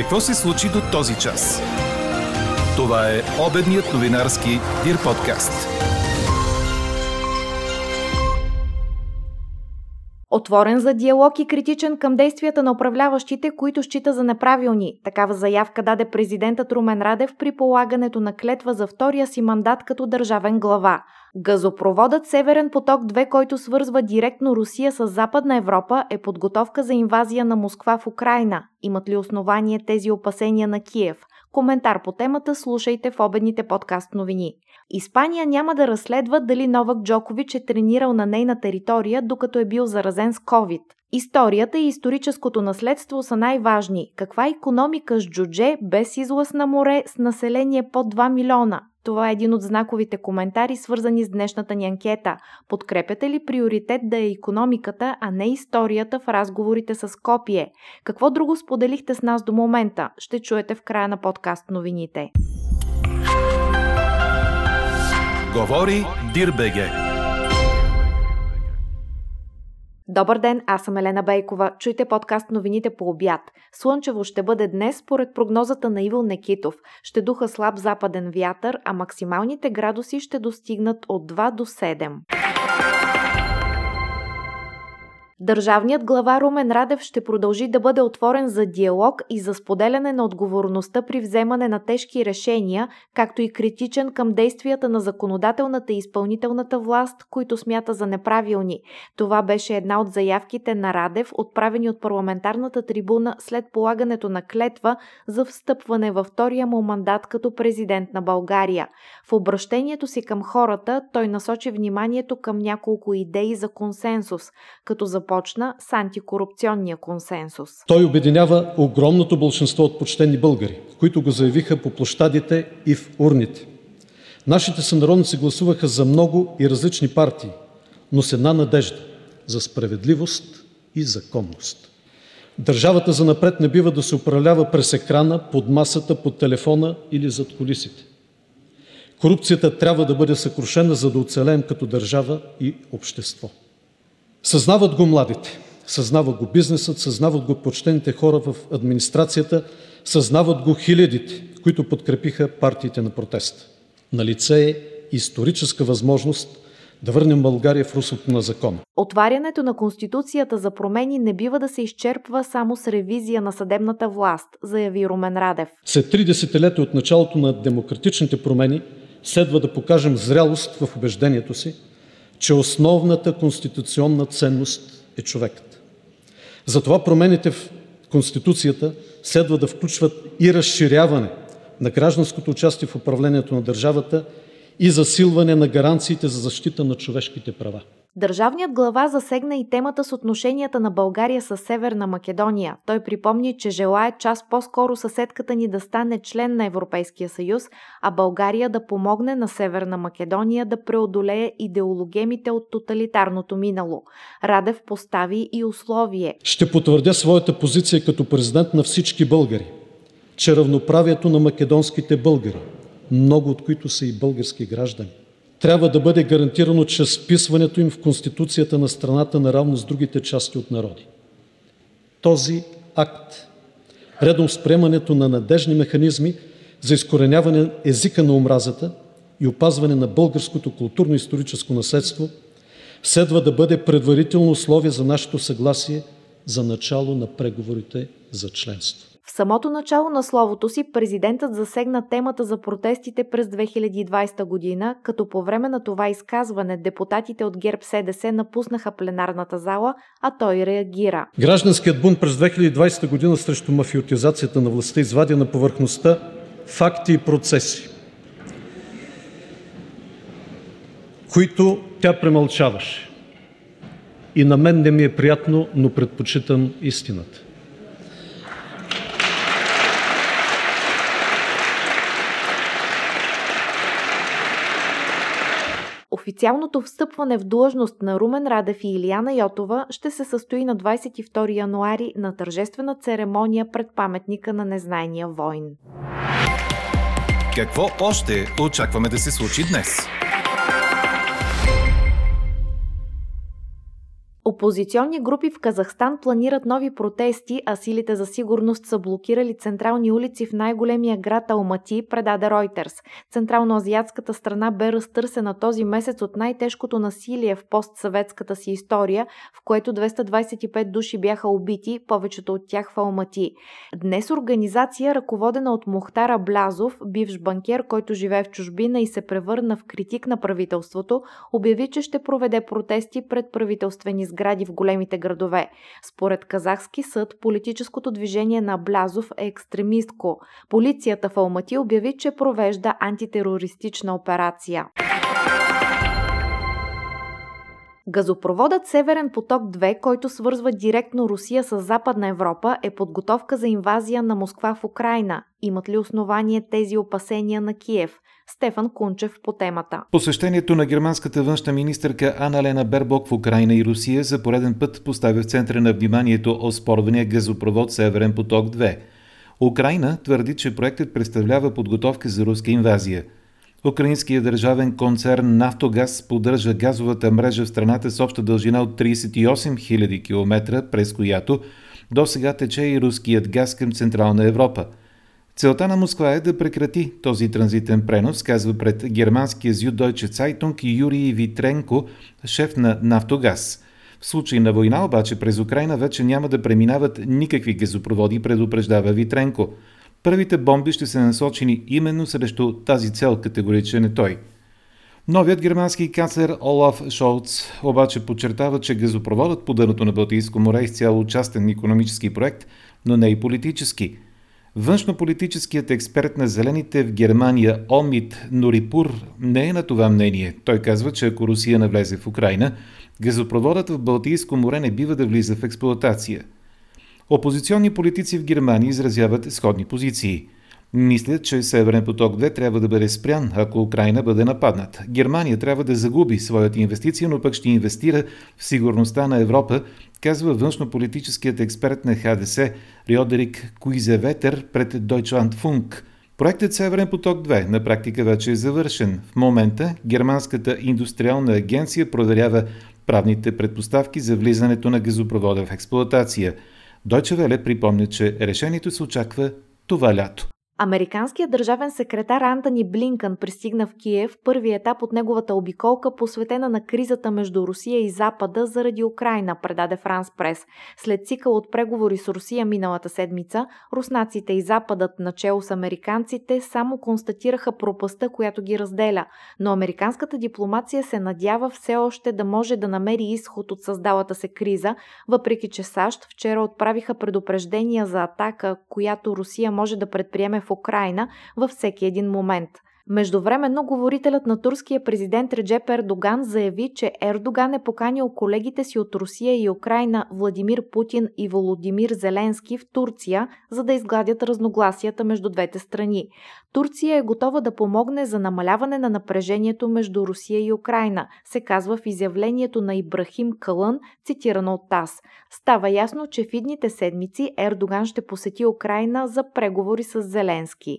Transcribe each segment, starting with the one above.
Какво се случи до този час? Това е обедният новинарски Дир подкаст. Отворен за диалог и критичен към действията на управляващите, които счита за неправилни. Такава заявка даде президентът Румен Радев при полагането на клетва за втория си мандат като държавен глава. Газопроводът Северен поток-2, който свързва директно Русия с Западна Европа, е подготовка за инвазия на Москва в Украйна. Имат ли основание тези опасения на Киев? Коментар по темата слушайте в обедните подкаст новини. Испания няма да разследва дали Новак Джокович е тренирал на нейна територия, докато е бил заразен с COVID. Историята и историческото наследство са най-важни. Каква икономика с джудже, без излъз на море, с население под 2 милиона? Това е един от знаковите коментари, свързани с днешната ни анкета. Подкрепяте ли приоритет да е икономиката, а не историята в разговорите с Скопие? Какво друго споделихте с нас до момента? Ще чуете в края на подкаст новините. Говори Дирбеге. Добър ден, аз съм Елена Бейкова. Чуйте подкаст новините по обяд. Слънчево ще бъде днес според прогнозата на Иво Некитов. Ще духа слаб западен вятър, а максималните градуси ще достигнат от 2 до 7. Държавният глава Румен Радев ще продължи да бъде отворен за диалог и за споделяне на отговорността при вземане на тежки решения, както и критичен към действията на законодателната и изпълнителната власт, които смята за неправилни. Това беше една от заявките на Радев, отправени от парламентарната трибуна след полагането на клетва за встъпване във втория му мандат като президент на България. В обращението си към хората той насочи вниманието към няколко идеи за консенсус, като започна с антикорупционния консенсус. Той обединява огромното большинство от почтени българи, които го заявиха по площадите и в урните. Нашите сънародници гласуваха за много и различни партии, но с една надежда – за справедливост и законност. Държавата занапред не бива да се управлява през екрана, под масата, под телефона или зад кулисите. Корупцията трябва да бъде съкрушена, за да оцелеем като държава и общество. Съзнават го младите, съзнава го бизнесът, съзнават го почтените хора в администрацията, съзнават го хилядите, които подкрепиха партиите на протеста. Налице е историческа възможност да върнем България в руслото на закона. Отварянето на Конституцията за промени не бива да се изчерпва само с ревизия на съдебната власт, заяви Румен Радев. След 30-летие от началото на демократичните промени следва да покажем зрялост в убеждението си, че основната конституционна ценност е човекът. Затова промените в Конституцията следва да включват и разширяване на гражданското участие в управлението на държавата и засилване на гаранциите за защита на човешките права. Държавният глава засегна и темата с отношенията на България с Северна Македония. Той припомни, че желае час по-скоро съседката ни да стане член на Европейския съюз, а България да помогне на Северна Македония да преодолее идеологемите от тоталитарното минало. Радев постави и условие. Ще потвърдя своята позиция като президент на всички българи, че равноправието на македонските българи, много от които са и български граждани, трябва да бъде гарантирано чрез вписването им в Конституцията на страната наравно с другите части от народи. Този акт, редом с приемането на надежни механизми за изкореняване езика на омразата и опазване на българското културно-историческо наследство, следва да бъде предварително условие за нашето съгласие за начало на преговорите за членство. В самото начало на словото си президентът засегна темата за протестите през 2020 година, като по време на това изказване депутатите от ГЕРБ-СДС напуснаха пленарната зала, а той реагира. Гражданският бунт през 2020 година срещу мафиотизацията на властта извади на повърхността факти и процеси, които тя премълчаваше. И на мен не ми е приятно, но предпочитам истината. Официалното встъпване в длъжност на Румен Радев и Илияна Йотова ще се състои на 22 януари на тържествена церемония пред паметника на незнайния войн. Какво още очакваме да се случи днес? Опозиционни групи в Казахстан планират нови протести, а силите за сигурност са блокирали централни улици в най-големия град Алмати, предаде Ройтерс. Централноазиатската страна бе разтърсена този месец от най-тежкото насилие в постсъветската си история, в което 225 души бяха убити, повечето от тях в Алмати. Днес организация, ръководена от Мухтар Аблязов, бивш банкер, който живее в чужбина и се превърна в критик на правителството, обяви, че ще проведе протести пред правителствени сгради в големите градове. Според казахски съд, политическото движение на Аблязов е екстремистко. Полицията в Алмати обяви, че провежда антитерористична операция. Газопроводът Северен поток-2, който свързва директно Русия с Западна Европа, е подготовка за инвазия на Москва в Украйна. Имат ли основание тези опасения на Киев? Стефан Кунчев по темата. Посещението на германската външна министърка Анна Лена Бербок в Украйна и Русия за пореден път поставя в центъра на вниманието оспорвания газопровод Северен поток-2. Украйна твърди, че проектът представлява подготовка за руска инвазия. Украинският държавен концерн Нафтогаз поддържа газовата мрежа в страната с обща дължина от 38 000 км, през която до сега тече и руският газ към Централна Европа. Целта на Москва е да прекрати този транзитен пренос, казва пред германския Süddeutsche Zeitung Юрий Витренко, шеф на Нафтогаз. В случай на война обаче през Украйна вече няма да преминават никакви газопроводи, предупреждава Витренко. Първите бомби ще са насочени именно срещу тази цел, категоричен е той. Новият германски канцлер Олаф Шолц обаче подчертава, че газопроводът по дъното на Балтийско море е изцяло частен икономически проект, но не и политически. Външнополитическият експерт на Зелените в Германия Омид Нурипур не е на това мнение. Той казва, че ако Русия навлезе в Украйна, газопроводът в Балтийско море не бива да влиза в експлоатация. Опозиционни политици в Германия изразяват сходни позиции. Мислят, че Северен поток-2 трябва да бъде спрян, ако Украйна бъде нападнат. Германия трябва да загуби своята инвестиция, но пък ще инвестира в сигурността на Европа, казва външнополитическият експерт на ХДС Риодерик Куизеветер пред Deutschlandfunk. Проектът Северен поток-2 на практика вече е завършен. В момента германската индустриална агенция проверява правните предпоставки за влизането на газопровода в експлоатация. Дойче Веле припомня, че решението се очаква това лято. Американският държавен секретар Антани Блинкън пристигна в Киев, първи етап от неговата обиколка, посветена на кризата между Русия и Запада заради Украйна, предаде Франс Прес. След цикъл от преговори с Русия миналата седмица, руснаците и Западът, начело с американците, само констатираха пропастта, която ги разделя. Но американската дипломация се надява все още да може да намери изход от създалата се криза, въпреки че САЩ вчера отправиха предупреждения за атака, която Русия може да предприеме в Украйна във всеки един момент. Междувременно говорителят на турския президент Реджеп Ердоган заяви, че Ердоган е поканил колегите си от Русия и Украйна Владимир Путин и Володимир Зеленски в Турция, за да изгладят разногласията между двете страни. Турция е готова да помогне за намаляване на напрежението между Русия и Украйна, се казва в изявлението на Ибрахим Кълън, цитирано от ТАС. Става ясно, че в идните седмици Ердоган ще посети Украйна за преговори с Зеленски.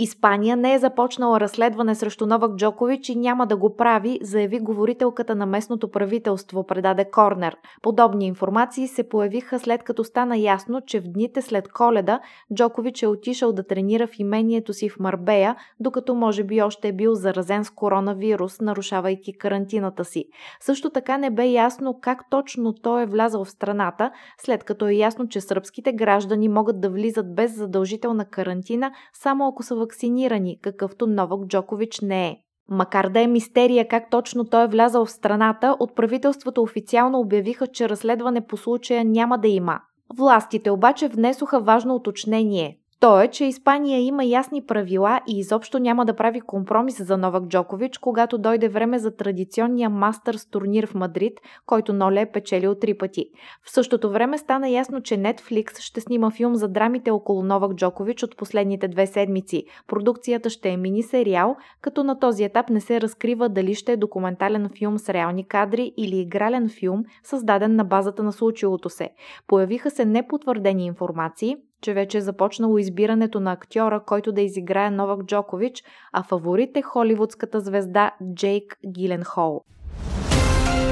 Испания не е започнала разследване срещу Новак Джокович и няма да го прави, заяви говорителката на местното правителство, предаде Корнер. Подобни информации се появиха след като стана ясно, че в дните след Коледа Джокович е отишъл да тренира в имението си в Марбея, докато може би още е бил заразен с коронавирус, нарушавайки карантината си. Също така не бе ясно как точно той е влязъл в страната, след като е ясно, че сръбските граждани могат да влизат без задължителна карантина, само ако са вакцинирани, какъвто Новак Джокович не е. Макар да е мистерия как точно той е влязал в страната, от правителството официално обявиха, че разследване по случая няма да има. Властите обаче внесоха важно уточнение. То е, че Испания има ясни правила и изобщо няма да прави компромис за Новак Джокович, когато дойде време за традиционния Мастърс турнир в Мадрид, който Ноле е печелил 3 пъти. В същото време стана ясно, че Netflix ще снима филм за драмите около Новак Джокович от последните 2 седмици. Продукцията ще е мини-сериал, като на този етап не се разкрива дали ще е документален филм с реални кадри или игрален филм, създаден на базата на случилото се. Появиха се непотвърдени информации, че вече е започнало избирането на актьора, който да изиграе Новак Джокович, а фаворит е холивудската звезда Джейк Гиленхол.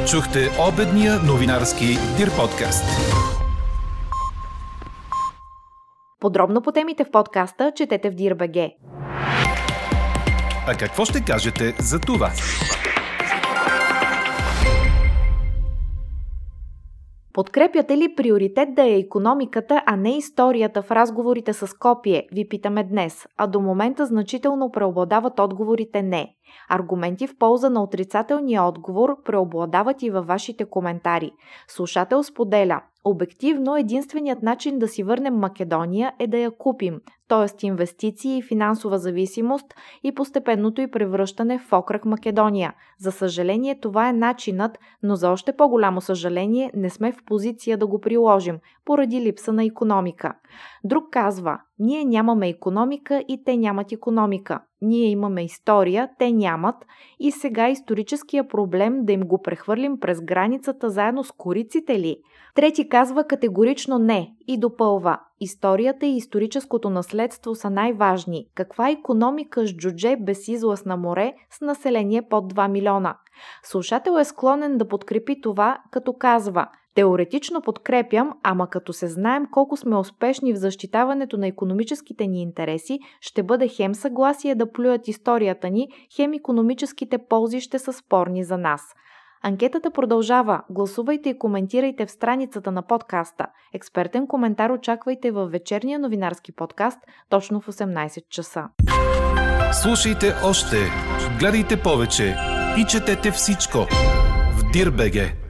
Чухте обедния новинарски Дир подкаст. Подробно по темите в подкаста четете в Dir.bg. А какво ще кажете за това? Подкрепяте ли приоритет да е икономиката, а не историята в разговорите с Скопие, ви питаме днес, а до момента значително преобладават отговорите не. Аргументи в полза на отрицателния отговор преобладават и във вашите коментари. Слушател споделя: обективно единственият начин да си върнем Македония е да я купим, т.е. инвестиции, финансова зависимост и постепенното й превръщане в окръг Македония. За съжаление това е начинът, но за още по-голямо съжаление не сме в позиция да го приложим, поради липса на икономика. Друг казва: ние нямаме икономика и те нямат икономика. Ние имаме история, те нямат, и сега историческия проблем да им го прехвърлим през границата заедно с кориците ли? Трети казва категорично не и допълва: историята и историческото наследство са най-важни. Каква икономика с джудже без излаз на море с население под 2 милиона? Слушател е склонен да подкрепи това, като казва: теоретично подкрепям, ама като се знаем колко сме успешни в защитаването на икономическите ни интереси, ще бъде хем съгласие да плюят историята ни, хем икономическите ползи ще са спорни за нас. Анкетата продължава. Гласувайте и коментирайте в страницата на подкаста. Експертен коментар очаквайте във вечерния новинарски подкаст точно в 18 часа. Слушайте още, гледайте повече и четете всичко в Dir.bg.